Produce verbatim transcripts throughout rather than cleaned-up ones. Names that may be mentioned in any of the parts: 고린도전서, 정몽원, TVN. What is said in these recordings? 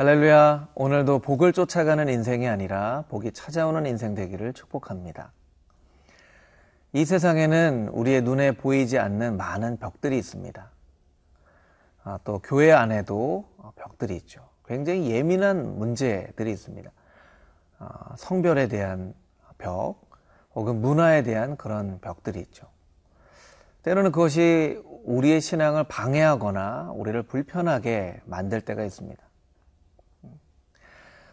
할렐루야. 오늘도 복을 쫓아가는 인생이 아니라 복이 찾아오는 인생 되기를 축복합니다. 이 세상에는 우리의 눈에 보이지 않는 많은 벽들이 있습니다. 아, 또 교회 안에도 벽들이 있죠. 굉장히 예민한 문제들이 있습니다. 아, 성별에 대한 벽 혹은 문화에 대한 그런 벽들이 있죠. 때로는 그것이 우리의 신앙을 방해하거나 우리를 불편하게 만들 때가 있습니다.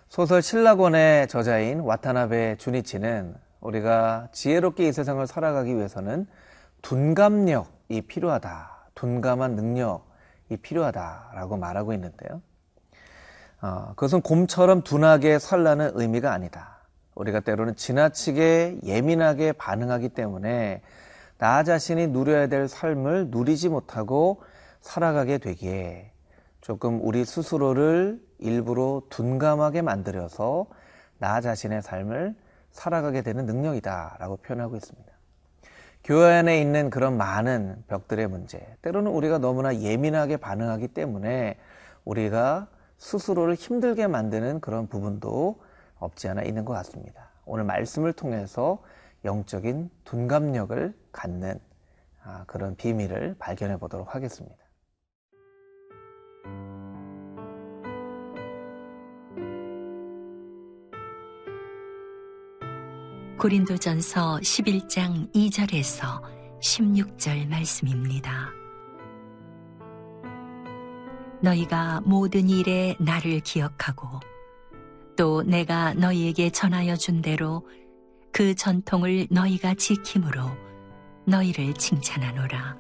소설 신라권의 저자인 와타나베 주니치는 우리가 지혜롭게 이 세상을 살아가기 위해서는 둔감력이 필요하다, 둔감한 능력이 필요하다라고 말하고 있는데요. 어, 그것은 곰처럼 둔하게 살라는 의미가 아니다. 우리가 때로는 지나치게 예민하게 반응하기 때문에 나 자신이 누려야 될 삶을 누리지 못하고 살아가게 되기에 조금 우리 스스로를 일부러 둔감하게 만들어서 나 자신의 삶을 살아가게 되는 능력이다 라고 표현하고 있습니다. 교회 안에 있는 그런 많은 벽들의 문제, 때로는 우리가 너무나 예민하게 반응하기 때문에 우리가 스스로를 힘들게 만드는 그런 부분도 없지 않아 있는 것 같습니다. 오늘 말씀을 통해서 영적인 둔감력을 갖는 그런 비밀을 발견해 보도록 하겠습니다. 고린도전서 십일 장 이 절에서 십육 절 말씀입니다. 너희가 모든 일에 나를 기억하고 또 내가 너희에게 전하여 준 대로 그 전통을 너희가 지킴으로 너희를 칭찬하노라.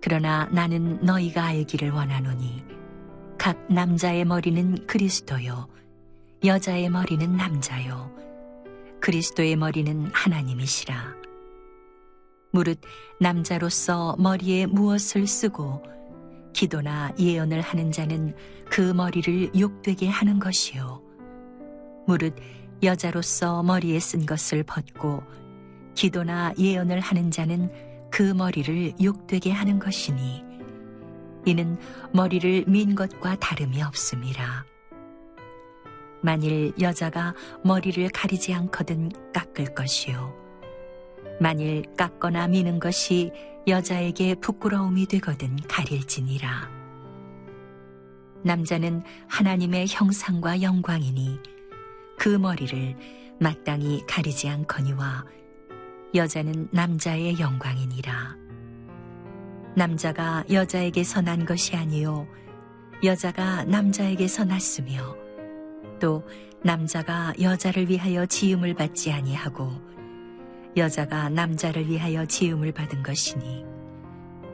그러나 나는 너희가 알기를 원하노니 각 남자의 머리는 그리스도요 여자의 머리는 남자요 그리스도의 머리는 하나님이시라. 무릇 남자로서 머리에 무엇을 쓰고 기도나 예언을 하는 자는 그 머리를 욕되게 하는 것이요 무릇 여자로서 머리에 쓴 것을 벗고 기도나 예언을 하는 자는 그 머리를 욕되게 하는 것이니 이는 머리를 민 것과 다름이 없음이라. 만일 여자가 머리를 가리지 않거든 깎을 것이요 만일 깎거나 미는 것이 여자에게 부끄러움이 되거든 가릴지니라. 남자는 하나님의 형상과 영광이니 그 머리를 마땅히 가리지 않거니와 여자는 남자의 영광이니라. 남자가 여자에게서 난 것이 아니요 여자가 남자에게서 났으며 또 남자가 여자를 위하여 지음을 받지 아니하고 여자가 남자를 위하여 지음을 받은 것이니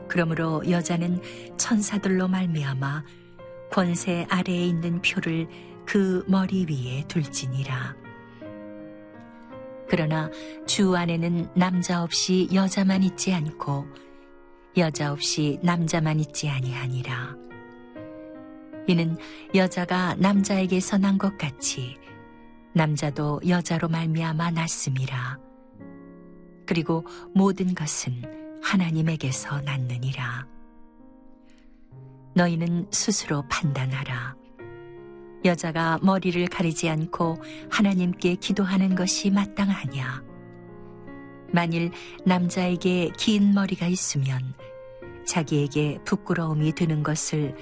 그러므로 여자는 천사들로 말미암아 권세 아래에 있는 표를 그 머리 위에 둘지니라. 그러나 주 안에는 남자 없이 여자만 있지 않고 여자 없이 남자만 있지 아니하니라. 이는 여자가 남자에게서 난 것 같이 남자도 여자로 말미암아 났음이라. 그리고 모든 것은 하나님에게서 났느니라. 너희는 스스로 판단하라. 여자가 머리를 가리지 않고 하나님께 기도하는 것이 마땅하냐? 만일 남자에게 긴 머리가 있으면 자기에게 부끄러움이 드는 것을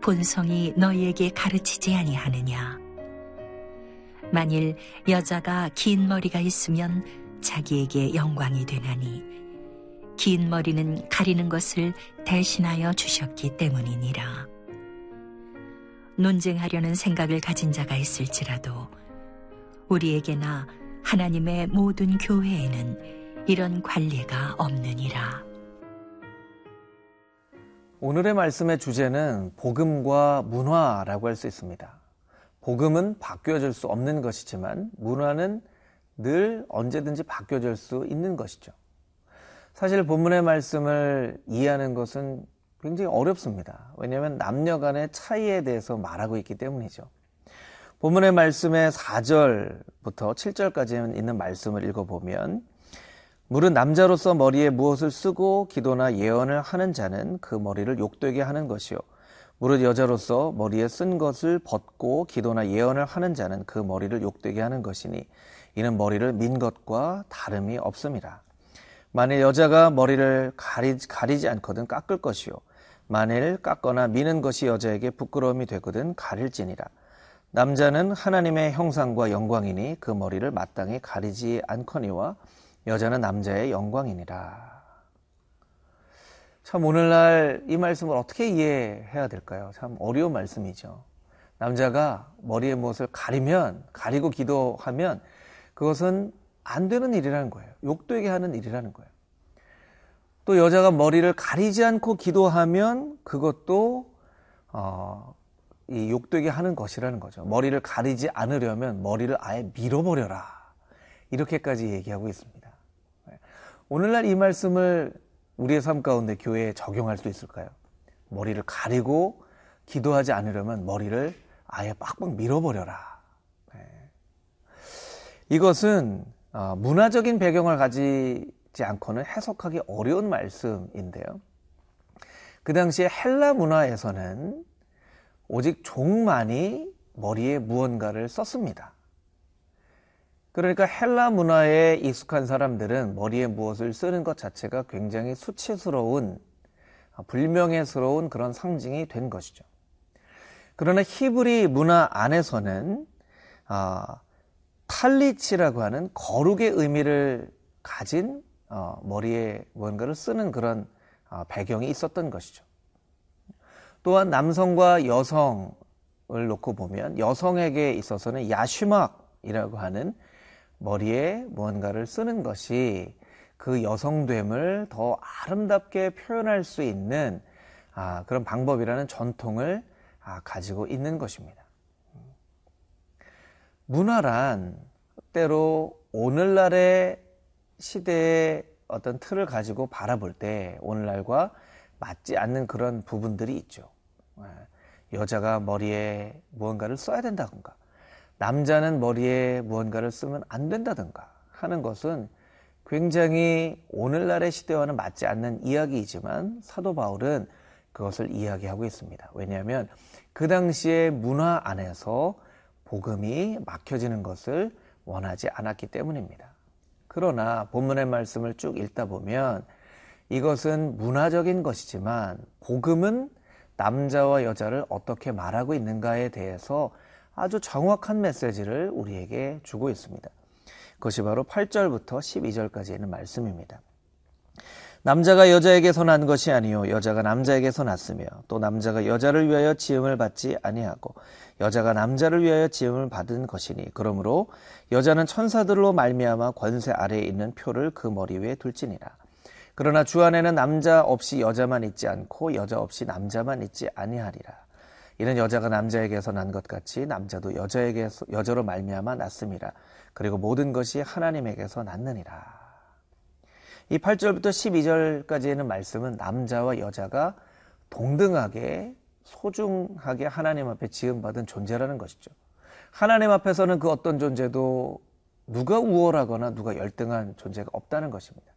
본성이 너희에게 가르치지 아니하느냐? 만일 여자가 긴 머리가 있으면 자기에게 영광이 되나니 긴 머리는 가리는 것을 대신하여 주셨기 때문이니라. 논쟁하려는 생각을 가진 자가 있을지라도 우리에게나 하나님의 모든 교회에는 이런 관례가 없느니라. 오늘의 말씀의 주제는 복음과 문화라고 할 수 있습니다. 복음은 바뀌어질 수 없는 것이지만 문화는 늘 언제든지 바뀌어질 수 있는 것이죠. 사실 본문의 말씀을 이해하는 것은 굉장히 어렵습니다. 왜냐하면 남녀 간의 차이에 대해서 말하고 있기 때문이죠. 본문의 말씀의 사 절부터 칠 절까지 있는 말씀을 읽어보면 무릇 남자로서 머리에 무엇을 쓰고 기도나 예언을 하는 자는 그 머리를 욕되게 하는 것이요 무릇 여자로서 머리에 쓴 것을 벗고 기도나 예언을 하는 자는 그 머리를 욕되게 하는 것이니 이는 머리를 민 것과 다름이 없습니다. 만일 여자가 머리를 가리, 가리지 않거든 깎을 것이요 만일 깎거나 미는 것이 여자에게 부끄러움이 되거든 가릴지니라. 남자는 하나님의 형상과 영광이니 그 머리를 마땅히 가리지 않거니와 여자는 남자의 영광이니라. 참 오늘날 이 말씀을 어떻게 이해해야 될까요? 참 어려운 말씀이죠. 남자가 머리에 무엇을 가리면, 가리고 기도하면 그것은 안 되는 일이라는 거예요. 욕되게 하는 일이라는 거예요. 또 여자가 머리를 가리지 않고 기도하면 그것도 어, 이 욕되게 하는 것이라는 거죠. 머리를 가리지 않으려면 머리를 아예 밀어버려라, 이렇게까지 얘기하고 있습니다. 오늘날 이 말씀을 우리의 삶 가운데 교회에 적용할 수 있을까요? 머리를 가리고 기도하지 않으려면 머리를 아예 빡빡 밀어버려라. 이것은 문화적인 배경을 가지지 않고는 해석하기 어려운 말씀인데요, 그 당시에 헬라 문화에서는 오직 종만이 머리에 무언가를 썼습니다. 그러니까 헬라 문화에 익숙한 사람들은 머리에 무엇을 쓰는 것 자체가 굉장히 수치스러운, 불명예스러운 그런 상징이 된 것이죠. 그러나 히브리 문화 안에서는 아, 탈리치라고 하는 거룩의 의미를 가진 어, 머리에 무언가를 쓰는 그런 어, 배경이 있었던 것이죠. 또한 남성과 여성을 놓고 보면 여성에게 있어서는 야슈막이라고 하는 머리에 무언가를 쓰는 것이 그 여성됨을 더 아름답게 표현할 수 있는 아, 그런 방법이라는 전통을 아, 가지고 있는 것입니다. 문화란 때로 오늘날의 시대의 어떤 틀을 가지고 바라볼 때 오늘날과 맞지 않는 그런 부분들이 있죠. 여자가 머리에 무언가를 써야 된다든가 남자는 머리에 무언가를 쓰면 안 된다든가 하는 것은 굉장히 오늘날의 시대와는 맞지 않는 이야기이지만 사도 바울은 그것을 이야기하고 있습니다. 왜냐하면 그 당시의 문화 안에서 복음이 막혀지는 것을 원하지 않았기 때문입니다. 그러나 본문의 말씀을 쭉 읽다 보면 이것은 문화적인 것이지만 복음은 남자와 여자를 어떻게 말하고 있는가에 대해서 아주 정확한 메시지를 우리에게 주고 있습니다. 그것이 바로 팔 절부터 십이 절까지 있는 말씀입니다. 남자가 여자에게서 난 것이 아니요 여자가 남자에게서 났으며 또 남자가 여자를 위하여 지음을 받지 아니하고 여자가 남자를 위하여 지음을 받은 것이니 그러므로 여자는 천사들로 말미암아 권세 아래에 있는 표를 그 머리 위에 둘지니라. 그러나 주 안에는 남자 없이 여자만 있지 않고 여자 없이 남자만 있지 아니하리라. 이는 여자가 남자에게서 난 것 같이 남자도 여자에게서 여자로 말미암아 났음이라. 그리고 모든 것이 하나님에게서 났느니라. 이 팔 절부터 십이 절까지의 말씀은 남자와 여자가 동등하게 소중하게 하나님 앞에 지음받은 존재라는 것이죠. 하나님 앞에서는 그 어떤 존재도 누가 우월하거나 누가 열등한 존재가 없다는 것입니다.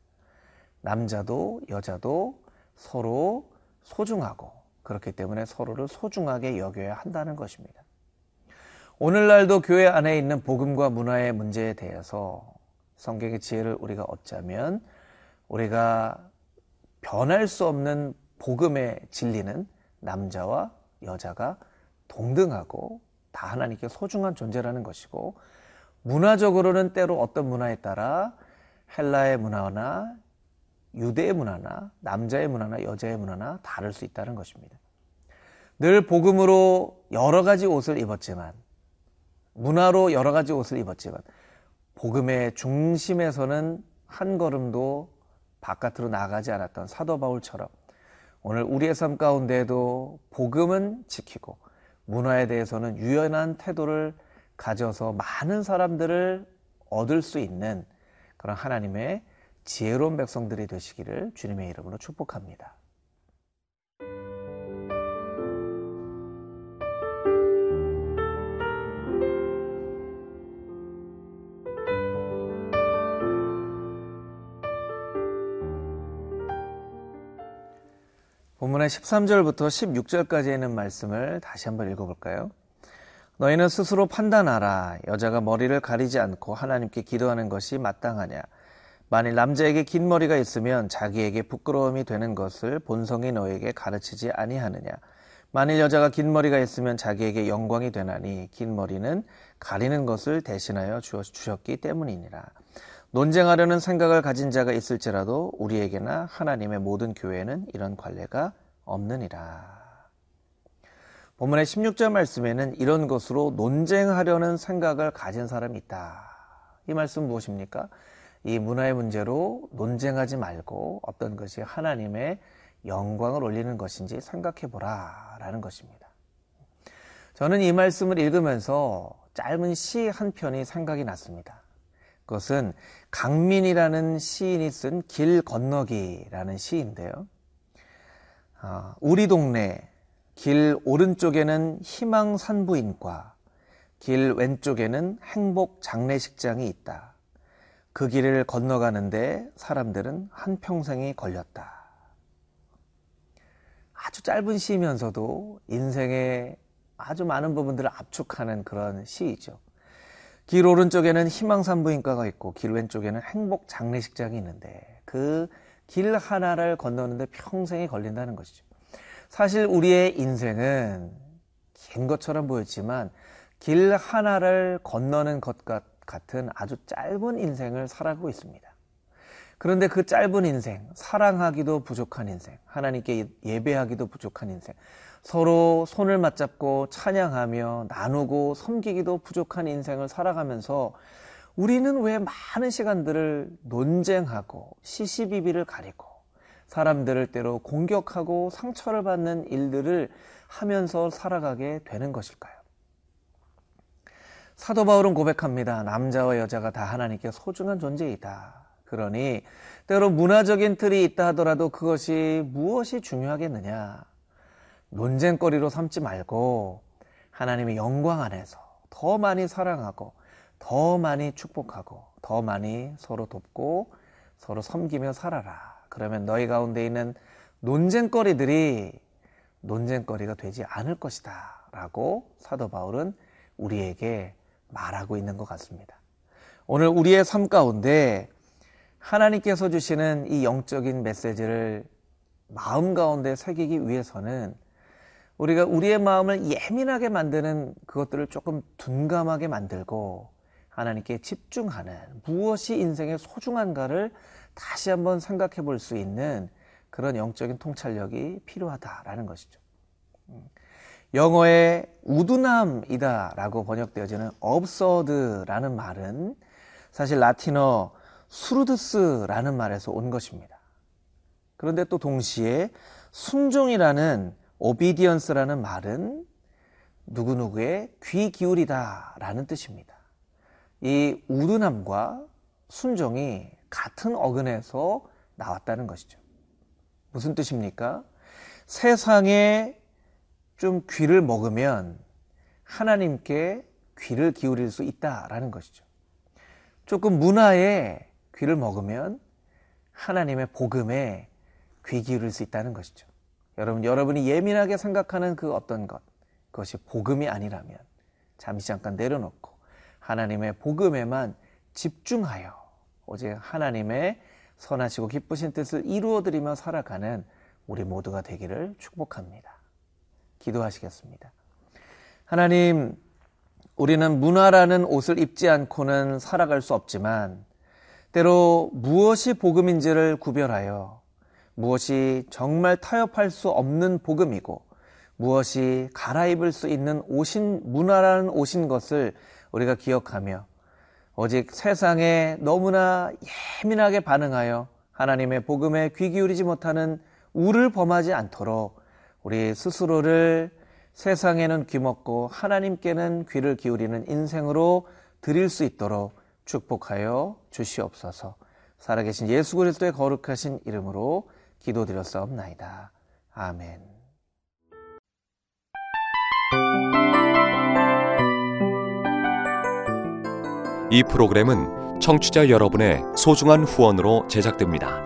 남자도 여자도 서로 소중하고 그렇기 때문에 서로를 소중하게 여겨야 한다는 것입니다. 오늘날도 교회 안에 있는 복음과 문화의 문제에 대해서 성경의 지혜를 우리가 얻자면 우리가 변할 수 없는 복음의 진리는 남자와 여자가 동등하고 다 하나님께 소중한 존재라는 것이고, 문화적으로는 때로 어떤 문화에 따라 헬라의 문화나 유대의 문화나 남자의 문화나 여자의 문화나 다를 수 있다는 것입니다. 늘 복음으로 여러 가지 옷을 입었지만, 문화로 여러 가지 옷을 입었지만 복음의 중심에서는 한 걸음도 바깥으로 나가지 않았던 사도 바울처럼 오늘 우리의 삶 가운데도 복음은 지키고 문화에 대해서는 유연한 태도를 가져서 많은 사람들을 얻을 수 있는 그런 하나님의 지혜로운 백성들이 되시기를 주님의 이름으로 축복합니다. 본문의 십삼 절부터 십육 절까지 있는 말씀을 다시 한번 읽어볼까요? 너희는 스스로 판단하라. 여자가 머리를 가리지 않고 하나님께 기도하는 것이 마땅하냐. 만일 남자에게 긴 머리가 있으면 자기에게 부끄러움이 되는 것을 본성이 너에게 가르치지 아니하느냐. 만일 여자가 긴 머리가 있으면 자기에게 영광이 되나니 긴 머리는 가리는 것을 대신하여 주셨기 때문이니라. 논쟁하려는 생각을 가진 자가 있을지라도 우리에게나 하나님의 모든 교회에는 이런 관례가 없느니라. 본문의 십육 절 말씀에는 이런 것으로 논쟁하려는 생각을 가진 사람이 있다. 이 말씀은 무엇입니까? 이 문화의 문제로 논쟁하지 말고 어떤 것이 하나님의 영광을 올리는 것인지 생각해보라 라는 것입니다. 저는 이 말씀을 읽으면서 짧은 시 한 편이 생각이 났습니다. 그것은 강민이라는 시인이 쓴 길 건너기라는 시인데요. 아, 우리 동네 길 오른쪽에는 희망산부인과, 길 왼쪽에는 행복장례식장이 있다. 그 길을 건너가는데 사람들은 한평생이 걸렸다. 아주 짧은 시이면서도 인생의 아주 많은 부분들을 압축하는 그런 시이죠. 길 오른쪽에는 희망산부인과가 있고 길 왼쪽에는 행복장례식장이 있는데 그 길 하나를 건너는데 평생이 걸린다는 것이죠. 사실 우리의 인생은 긴 것처럼 보였지만 길 하나를 건너는 것과 같은 아주 짧은 인생을 살아가고 있습니다. 그런데 그 짧은 인생, 사랑하기도 부족한 인생, 하나님께 예배하기도 부족한 인생, 서로 손을 맞잡고 찬양하며 나누고 섬기기도 부족한 인생을 살아가면서 우리는 왜 많은 시간들을 논쟁하고 시시비비를 가리고 사람들을 때로 공격하고 상처를 받는 일들을 하면서 살아가게 되는 것일까요? 사도 바울은 고백합니다. 남자와 여자가 다 하나님께 소중한 존재이다. 그러니 때로 문화적인 틀이 있다 하더라도 그것이 무엇이 중요하겠느냐. 논쟁거리로 삼지 말고 하나님의 영광 안에서 더 많이 사랑하고 더 많이 축복하고 더 많이 서로 돕고 서로 섬기며 살아라. 그러면 너희 가운데 있는 논쟁거리들이 논쟁거리가 되지 않을 것이다 라고 사도 바울은 우리에게 말하고 있는 것 같습니다. 오늘 우리의 삶 가운데 하나님께서 주시는 이 영적인 메시지를 마음 가운데 새기기 위해서는 우리가 우리의 마음을 예민하게 만드는 그것들을 조금 둔감하게 만들고 하나님께 집중하는, 무엇이 인생의 소중한가를 다시 한번 생각해 볼 수 있는 그런 영적인 통찰력이 필요하다라는 것이죠. 영어의 우둔함이다 라고 번역되어지는 absurd라는 말은 사실 라틴어 수르드스라는 말에서 온 것입니다. 그런데 또 동시에 순종이라는 obedience라는 말은 누구누구의 귀 기울이다 라는 뜻입니다. 이 우둔함과 순종이 같은 어근에서 나왔다는 것이죠. 무슨 뜻입니까? 세상에 좀 귀를 먹으면 하나님께 귀를 기울일 수 있다라는 것이죠. 조금 문화에 귀를 먹으면 하나님의 복음에 귀 기울일 수 있다는 것이죠. 여러분, 여러분이 예민하게 생각하는 그 어떤 것, 그것이 복음이 아니라면 잠시 잠깐 내려놓고 하나님의 복음에만 집중하여 오직 하나님의 선하시고 기쁘신 뜻을 이루어드리며 살아가는 우리 모두가 되기를 축복합니다. 기도하시겠습니다. 하나님, 우리는 문화라는 옷을 입지 않고는 살아갈 수 없지만 때로 무엇이 복음인지를 구별하여 무엇이 정말 타협할 수 없는 복음이고 무엇이 갈아입을 수 있는 옷인 문화라는 옷인 것을 우리가 기억하며 오직 세상에 너무나 예민하게 반응하여 하나님의 복음에 귀 기울이지 못하는 우를 범하지 않도록 우리 스스로를 세상에는 귀먹고 하나님께는 귀를 기울이는 인생으로 드릴 수 있도록 축복하여 주시옵소서. 살아계신 예수 그리스도의 거룩하신 이름으로 기도드렸사옵나이다. 아멘. 이 프로그램은 청취자 여러분의 소중한 후원으로 제작됩니다.